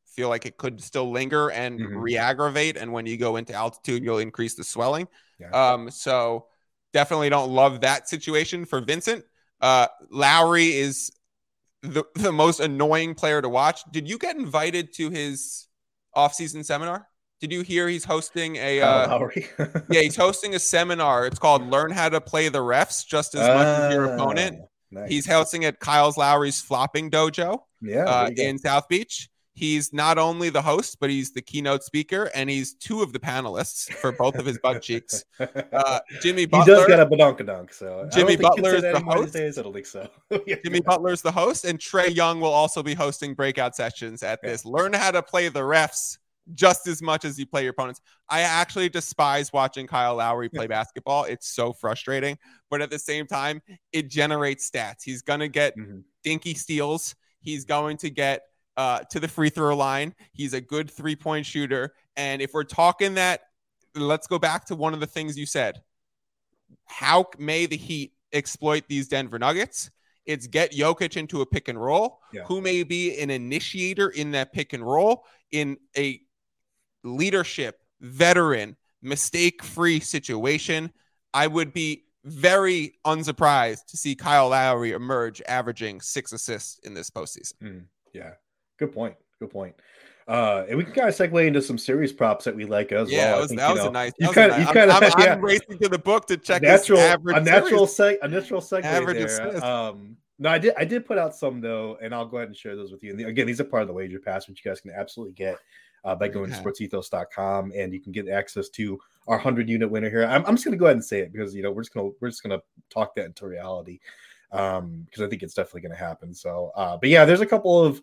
feel like it could still linger and mm-hmm. re-aggravate, and when you go into altitude, you'll increase the swelling. Yeah. Um, so. Definitely don't love that situation for Vincent. Uh, Lowry is the, the most annoying player to watch. Did you get invited to his offseason seminar? Did you hear he's hosting a uh, Lowry? yeah, he's hosting a seminar. It's called Learn How to Play the Refs Just as uh, Much as Your Opponent. Nice. He's hosting at Kyle Lowry's Flopping Dojo yeah, uh, in South Beach. He's not only the host, but he's the keynote speaker, and he's two of the panelists for both of his butt cheeks. Uh, Jimmy Butler. He does get a badonkadonk, so. Jimmy Butler is the host. Days, I don't think so. Jimmy Butler is the host, and Trae Young will also be hosting breakout sessions at this. Yeah. Learn how to play the refs just as much as you play your opponents. I actually despise watching Kyle Lowry play basketball. It's so frustrating. But at the same time, it generates stats. He's going to get mm-hmm. dinky steals. He's going to get Uh, to the free throw line. He's a good three-point shooter. And if we're talking that, let's go back to one of the things you said. How may the Heat exploit these Denver Nuggets? It's get Jokic into a pick and roll. Yeah. Who may be an initiator in that pick and roll in a leadership, veteran, mistake-free situation? I would be very unsurprised to see Kyle Lowry emerge averaging six assists in this postseason. Mm, yeah. Good point. Good point. Uh, and we can kind of segue into some series props that we like as yeah, well. Yeah, that, that was know, a nice. You kind of, nice. you kind I'm, of. I'm, yeah. I'm racing to the book to check natural, this average. A natural series. seg, a natural segue average there. Um, no, I did. I did put out some though, and I'll go ahead and share those with you. And the, again, these are part of the wager pass, which you guys can absolutely get uh, by going okay. to sports ethos dot com, and you can get access to our hundred unit winner here. I'm, I'm just going to go ahead and say it because you know we're just going to we're just going to talk that into reality um, because I think it's definitely going to happen. So, uh, but yeah, there's a couple of.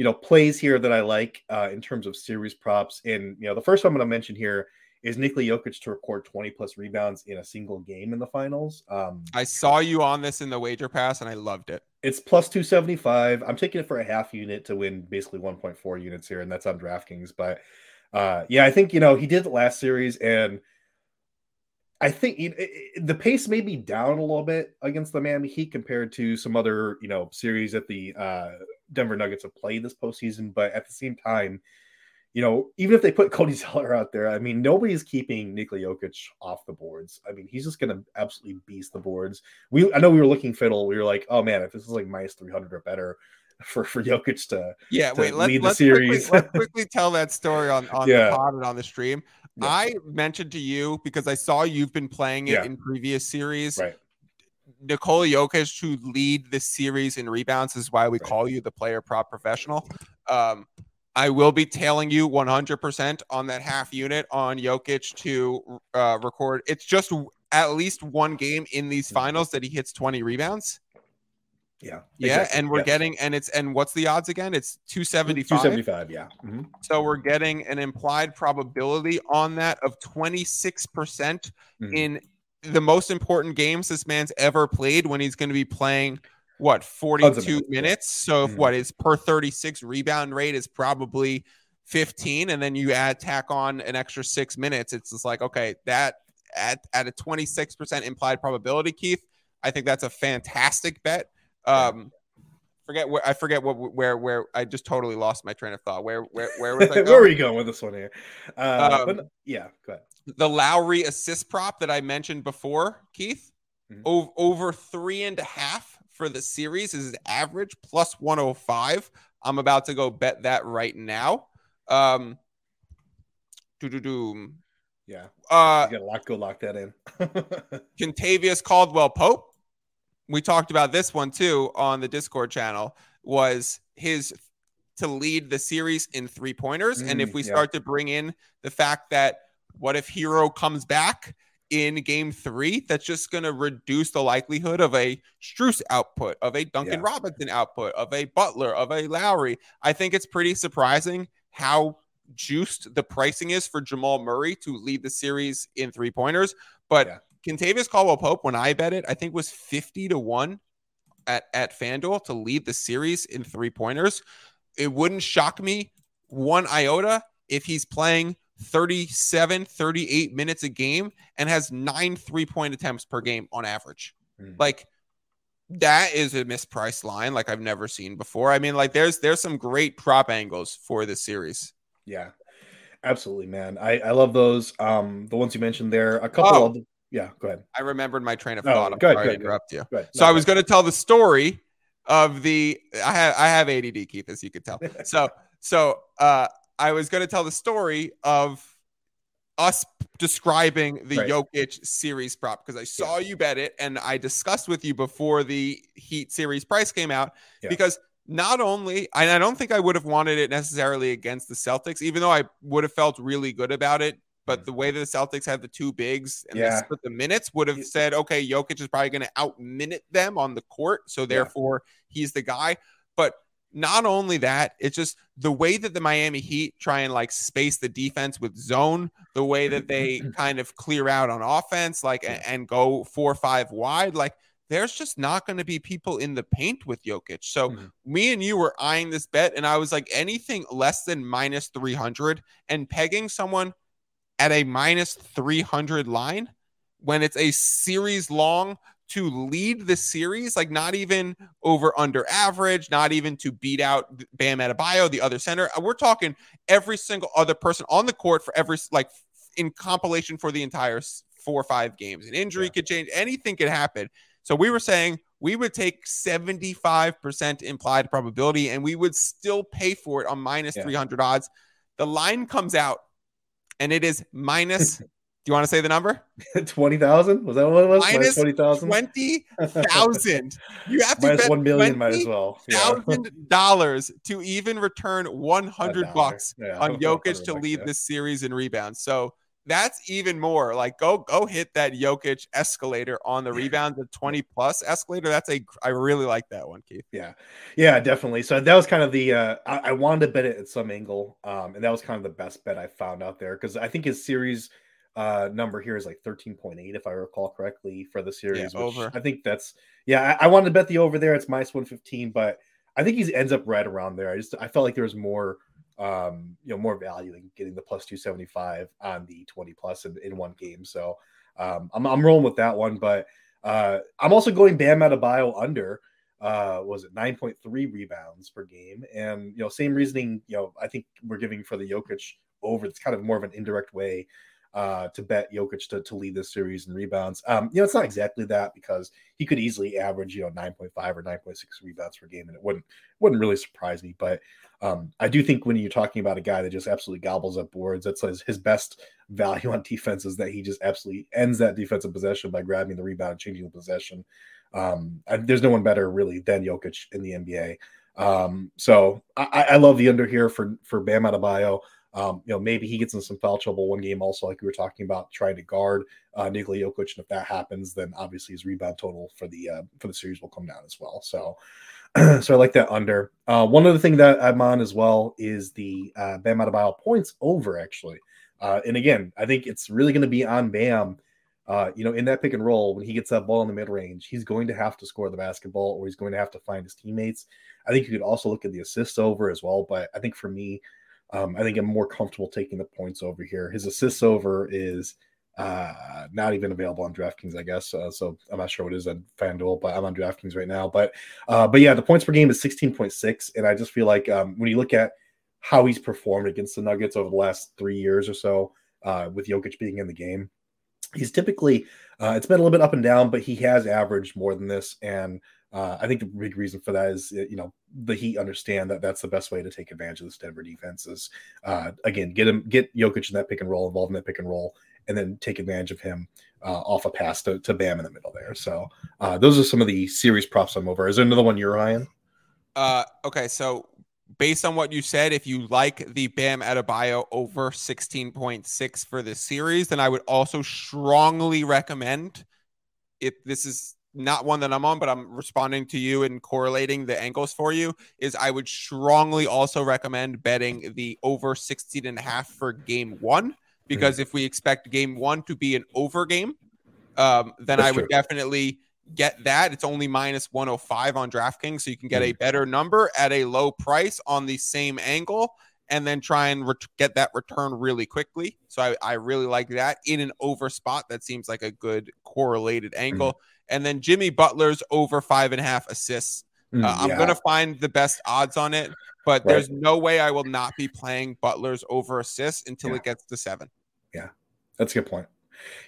You know, plays here that I like uh, in terms of series props. And, you know, the first one I'm going to mention here is Nikola Jokic to record twenty plus rebounds in a single game in the finals. Um, I saw you on this in the wager pass and I loved it. It's plus two seventy-five. I'm taking it for a half unit to win basically one point four units here. And that's on DraftKings. But uh, yeah, I think, you know, he did the last series and I think it, it, the pace may be down a little bit against the Miami Heat compared to some other, you know, series at the, uh, Denver Nuggets have played this postseason, but at the same time, you know, even if they put Cody Zeller out there, I mean, nobody's keeping Nikola Jokic off the boards. I mean, he's just going to absolutely beast the boards. We, I know we were looking Fiddle. We were like, oh man, if this is like minus three hundred or better for, for Jokic to, yeah, to wait, let's, lead the let's series. Quickly, let's quickly tell that story on, on yeah. the pod and on the stream. Yeah. I mentioned to you, because I saw you've been playing it yeah. in previous series, right. Nikola Jokic to lead the series in rebounds is why we right. call you the player prop professional. Um, I will be tailing you one hundred percent on that half unit on Jokic to uh, record. It's just at least one game in these finals that he hits twenty rebounds. Yeah. Yeah. Exactly. And we're yes. getting, and it's, and what's the odds again? It's two seventy-five. two seventy-five. Yeah. Mm-hmm. So we're getting an implied probability on that of twenty-six percent mm-hmm. in the most important games this man's ever played when he's going to be playing what forty-two minutes. So if mm-hmm. what is per thirty-six rebound rate is probably fifteen. And then you add tack on an extra six minutes. It's just like, okay, that at, at a twenty-six percent implied probability, Keith, I think that's a fantastic bet. Um, forget where I forget what where where I just totally lost my train of thought. Where where where was I going? Where are you going with this one here? Uh, um, but yeah, go ahead. The Lowry assist prop that I mentioned before, Keith, Mm-hmm. Over, over three and a half for the series is average plus one oh five. I'm about to go bet that right now. Um, do do do. Yeah. Uh, you gotta lock, go lock that in. Kentavious Caldwell-Pope. We talked about this one too on the Discord channel. Was his to lead the series in three pointers, mm, and if we yeah. start to bring in the fact that what if Hero comes back in game three, that's just going to reduce the likelihood of a Strus output, of a Duncan yeah. Robinson output, of a Butler, of a Lowry. I think it's pretty surprising how juiced the pricing is for Jamal Murray to lead the series in three pointers. But yeah. Kentavious Caldwell-Pope, when I bet it, I think was fifty to one at, at FanDuel to lead the series in three pointers. It wouldn't shock me one iota if he's playing thirty-seven, thirty-eight minutes a game and has nine three-point attempts per game on average. Mm. Like, that is a mispriced line like I've never seen before. I mean, like, there's there's some great prop angles for this series. Yeah, absolutely, man. I, I love those. Um, the ones you mentioned there, a couple oh, of them. Yeah, go ahead. I remembered my train of thought. Oh, I'm good, sorry good, to interrupt good. you. Good. So no, I was going to tell the story of the – I have I have A D D, Keith, as you can tell. So, so uh, I was going to tell the story of us describing the right. Jokic series prop because I saw yeah. you bet it, and I discussed with you before the Heat series price came out yeah. because not only – and I don't think I would have wanted it necessarily against the Celtics, even though I would have felt really good about it. But the way that the Celtics had the two bigs and yeah. they split the minutes would have said, okay, Jokic is probably going to out-minute them on the court, so therefore yeah. he's the guy. But not only that, it's just the way that the Miami Heat try and, like, space the defense with zone, the way that they kind of clear out on offense, like, yeah. and go four or five wide, like, there's just not going to be people in the paint with Jokic. So mm-hmm. me and you were eyeing this bet, and I was like, anything less than minus three hundred and pegging someone at a minus three hundred line when it's a series long to lead the series, like not even over under average, not even to beat out Bam Adebayo, the other center. We're talking every single other person on the court for every, like in compilation for the entire four or five games. An injury yeah. could change. Anything could happen. So we were saying we would take seventy-five percent implied probability and we would still pay for it on minus yeah. three hundred odds. The line comes out and it is minus, do you want to say the number? twenty thousand? Was that what it was? Minus twenty thousand? twenty thousand. You have to minus bet one million dollars might as well. Yeah. one thousand dollars to even return one hundred bucks yeah, on Jokic to lead yeah. this series in rebounds. So that's even more. Like, go go hit that Jokic escalator on the rebound, the twenty plus escalator. That's a, I really like that one, Keith. Yeah. Yeah, definitely. So that was kind of the, uh, I, I wanted to bet it at some angle. Um, and that was kind of the best bet I found out there. Cause I think his series uh, number here is like thirteen point eight, if I recall correctly, for the series. Yeah, which over. I think that's, yeah, I, I wanted to bet the over there. It's minus one fifteen, but I think he ends up right around there. I just, I felt like there was more, um, you know, more value than getting the plus two seventy-five on the twenty plus in, in one game. So, um, I'm, I'm rolling with that one, but, uh, I'm also going Bam Adebayo under, uh, was it nine point three rebounds per game? And, you know, same reasoning, you know, I think we're giving for the Jokic over. It's kind of more of an indirect way, uh, to bet Jokic to, to lead this series in rebounds. Um, you know, it's not exactly that because he could easily average, you know, nine point five or nine point six rebounds per game. And it wouldn't, wouldn't really surprise me, but, Um, I do think when you're talking about a guy that just absolutely gobbles up boards, that's his, his best value on defense is that he just absolutely ends that defensive possession by grabbing the rebound and changing the possession. Um, I, there's no one better really than Jokic in the N B A. Um, so I, I love the under here for, for Bam Adebayo. Um, you know, maybe he gets in some foul trouble one game also, like we were talking about, trying to guard uh, Nikola Jokic. And if that happens, then obviously his rebound total for the uh, for the series will come down as well. So so I like that under. Uh, one other thing that I'm on as well is the uh, Bam Adebayo points over, actually. Uh, and again, I think it's really going to be on Bam. Uh, you know, in that pick and roll, when he gets that ball in the mid-range, he's going to have to score the basketball or he's going to have to find his teammates. I think you could also look at the assists over as well. But I think for me, Um, I think I'm more comfortable taking the points over here. His assists over is uh, not even available on DraftKings, I guess. Uh, so I'm not sure what it is on FanDuel, but I'm on DraftKings right now. But uh, but yeah, the points per game is sixteen point six. And I just feel like um, when you look at how he's performed against the Nuggets over the last three years or so, uh, with Jokic being in the game, he's typically, uh, it's been a little bit up and down, but he has averaged more than this. And uh, I think the big reason for that is, you know, the Heat understand that that's the best way to take advantage of this Denver defense is, uh, again, get him, get Jokic in that pick and roll, involved in that pick and roll, and then take advantage of him uh, off a pass to, to Bam in the middle there. So uh, those are some of the series props I'm over. Is there another one you're eyeing? Uh, okay, so based on what you said, if you like the Bam Adebayo over sixteen point six for this series, then I would also strongly recommend, if this is not one that I'm on, but I'm responding to you and correlating the angles for you, is I would strongly also recommend betting the over sixteen and a half for game one. Because if we expect game one to be an over game, um, then That's I would true. definitely get that. It's only minus one oh five on DraftKings, so you can get a better number at a low price on the same angle and then try and ret- get that return really quickly. So I, I really like that in an over spot. That seems like a good correlated angle. Mm-hmm. And then Jimmy Butler's over five and a half assists. Uh, yeah. I'm going to find the best odds on it, but right. there's no way I will not be playing Butler's over assists until yeah. it gets to seven. Yeah, that's a good point.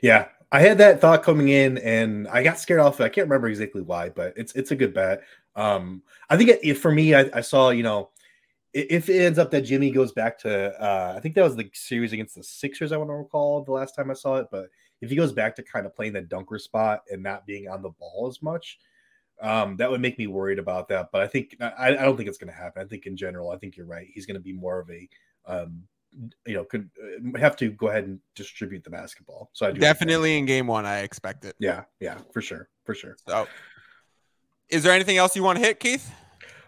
Yeah, I had that thought coming in, and I got scared off. I can't remember exactly why, but it's it's a good bet. Um, I think it, for me, I, I saw, you know, if it ends up that Jimmy goes back to, uh, I think that was the series against the Sixers, I want to recall the last time I saw it, but if he goes back to kind of playing the dunker spot and not being on the ball as much, Um, that would make me worried about that, but I think I, I don't think it's going to happen. I think in general, I think you're right. He's going to be more of a, um, you know, could have to go ahead and distribute the basketball. So I do definitely in game one, I expect it. Yeah, yeah, for sure, for sure. So, is there anything else you want to hit, Keith?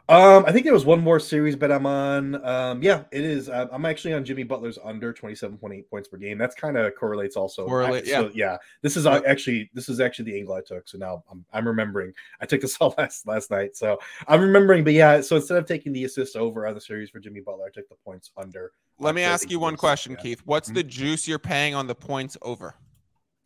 Um, I think there was one more series bet I'm on. Um, yeah, it is. Uh, I'm actually on Jimmy Butler's under twenty-seven point eight points per game. That's kind of correlates also. Correlate, I, yeah. So, yeah. This is uh, actually this is actually the angle I took. So now I'm I'm remembering. I took this all last last night, so I'm remembering. But yeah, so instead of taking the assist over on the series for Jimmy Butler, I took the points under. Let me ask you one question, yeah. Keith. What's mm-hmm. the juice you're paying on the points over?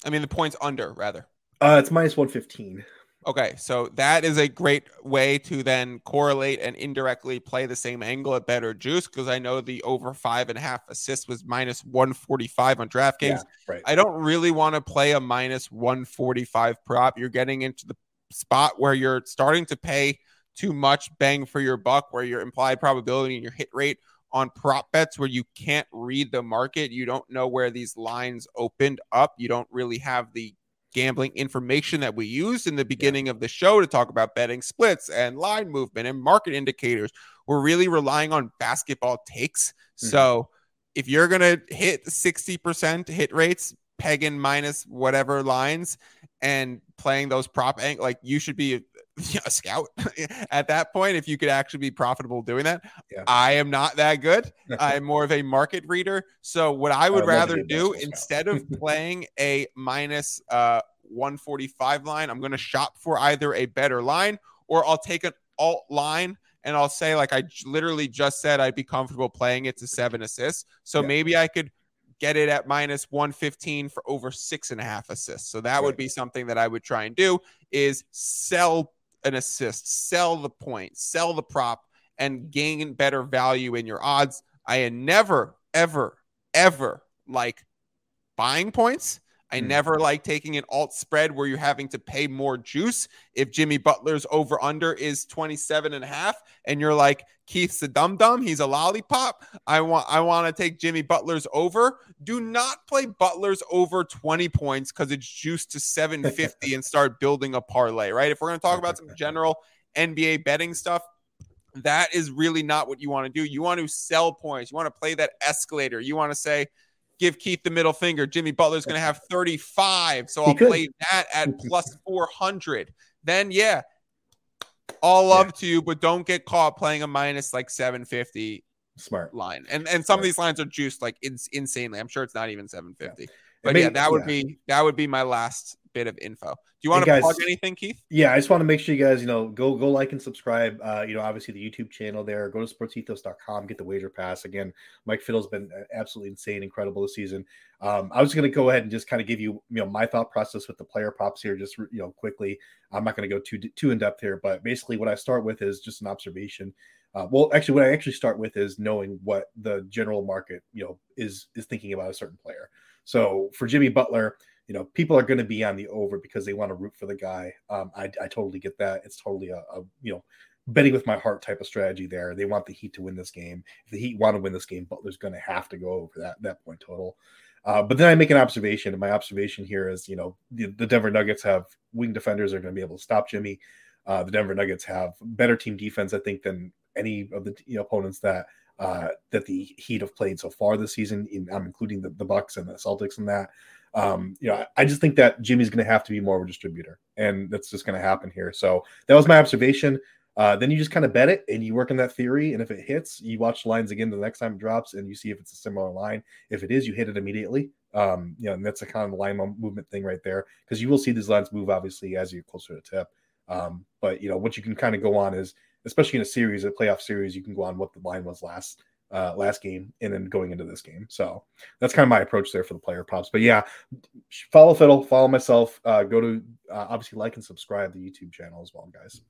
I mean, the points under rather. Uh, it's minus one fifteen. Okay, so that is a great way to then correlate and indirectly play the same angle at better juice, because I know the over five and a half assist was minus one forty-five on DraftKings. Yeah, right. I don't really want to play a minus one forty-five prop. You're getting into the spot where you're starting to pay too much bang for your buck, where your implied probability and your hit rate on prop bets where you can't read the market. You don't know where these lines opened up. You don't really have the gambling information that we used in the beginning yeah. of the show to talk about betting splits and line movement and market indicators. We're really relying on basketball takes. Mm-hmm. So if you're going to hit sixty percent hit rates, peg in minus whatever lines and playing those prop ang- like you should be a, a scout at that point. If you could actually be profitable doing that, yeah. I am not that good. I'm more of a market reader. So what I would I rather do instead of playing a minus uh, one forty-five line, I'm going to shop for either a better line, or I'll take an alt line and I'll say, like I literally just said, I'd be comfortable playing it to seven assists. So yeah. maybe I could get it at minus one fifteen for over six and a half assists. So that right. would be something that I would try and do, is sell an assist, sell the point, sell the prop, and gain better value in your odds. I never, ever, ever like buying points. I mm. never like taking an alt spread where you're having to pay more juice. If Jimmy Butler's over under is twenty-seven and a half and you're like, Keith's a dum dum, he's a lollipop, I want I want to take Jimmy Butler's over. Do not play Butler's over twenty points because it's juiced to seven fifty and start building a parlay, right? If we're going to talk about some general N B A betting stuff, that is really not what you want to do. You want to sell points. You want to play that escalator. You want to say, give Keith the middle finger. Jimmy Butler's going to have thirty-five, so I'll play that at plus four hundred. Then, yeah, all love yeah. to you, but don't get caught playing a minus like seven fifty smart line. And and some smart. of these lines are juiced like ins- insanely. I'm sure it's not even seven fifty. Yeah. But may, yeah, that would yeah. be that would be my last bit of info. Do you want hey to guys, plug anything, Keith? Yeah, I just want to make sure you guys, you know, go go like and subscribe. Uh, you know, obviously the YouTube channel there. Go to sports ethos dot com, get the wager pass. Again, Mike Fiddle's been absolutely insane, incredible this season. Um, I was going to go ahead and just kind of give you, you know, my thought process with the player props here, just you know, quickly. I'm not going to go too too in depth here, but basically what I start with is just an observation. Uh, well, actually, what I actually start with is knowing what the general market, you know, is is thinking about a certain player. So for Jimmy Butler, you know, people are going to be on the over because they want to root for the guy. Um, I, I totally get that. It's totally a, a, you know, betting with my heart type of strategy there. They want the Heat to win this game. If the Heat want to win this game, Butler's going to have to go over that, that point total. Uh, but then I make an observation, and my observation here is, you know, the, the Denver Nuggets have wing defenders that are going to be able to stop Jimmy. Uh, the Denver Nuggets have better team defense, I think, than any of the you know, opponents that uh, that the Heat have played so far this season. In, I'm including the, the Bucks and the Celtics in that. Um, you know, I, I just think that Jimmy's going to have to be more of a distributor, and that's just going to happen here. So that was my observation. Uh, then you just kind of bet it and you work on that theory. And if it hits, you watch lines again the next time it drops and you see if it's a similar line. If it is, you hit it immediately. Um, you know, and that's a kind of line movement thing right there, because you will see these lines move obviously as you get closer to tip. Um, but you know, what you can kind of go on is, especially in a series, a playoff series, you can go on what the line was last uh, last game and then going into this game. So that's kind of my approach there for the player props. But yeah, follow Fiddle, follow myself. Uh, go to uh, obviously like and subscribe to the YouTube channel as well, guys.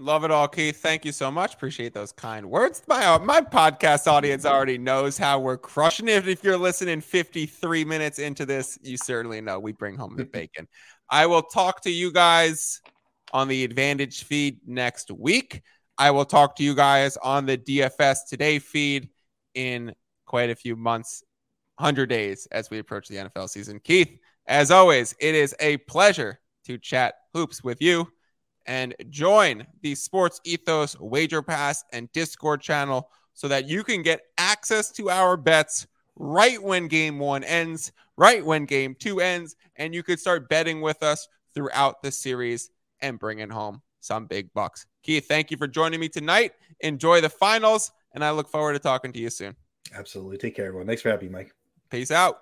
Love it all, Keith. Thank you so much. Appreciate those kind words. My uh, my podcast audience already knows how we're crushing it. If you're listening fifty-three minutes into this, you certainly know we bring home the bacon. I will talk to you guys on the Advantage feed next week. I will talk to you guys on the D F S Today feed in quite a few months, one hundred days as we approach the N F L season. Keith, as always, it is a pleasure to chat hoops with you. And join the Sports Ethos Wager Pass and Discord channel so that you can get access to our bets right when game one ends, right when game two ends, and you could start betting with us throughout the series and bringing home some big bucks. Keith, thank you for joining me tonight. Enjoy the finals, and I look forward to talking to you soon. Absolutely. Take care, everyone. Thanks for having me, Mike. Peace out.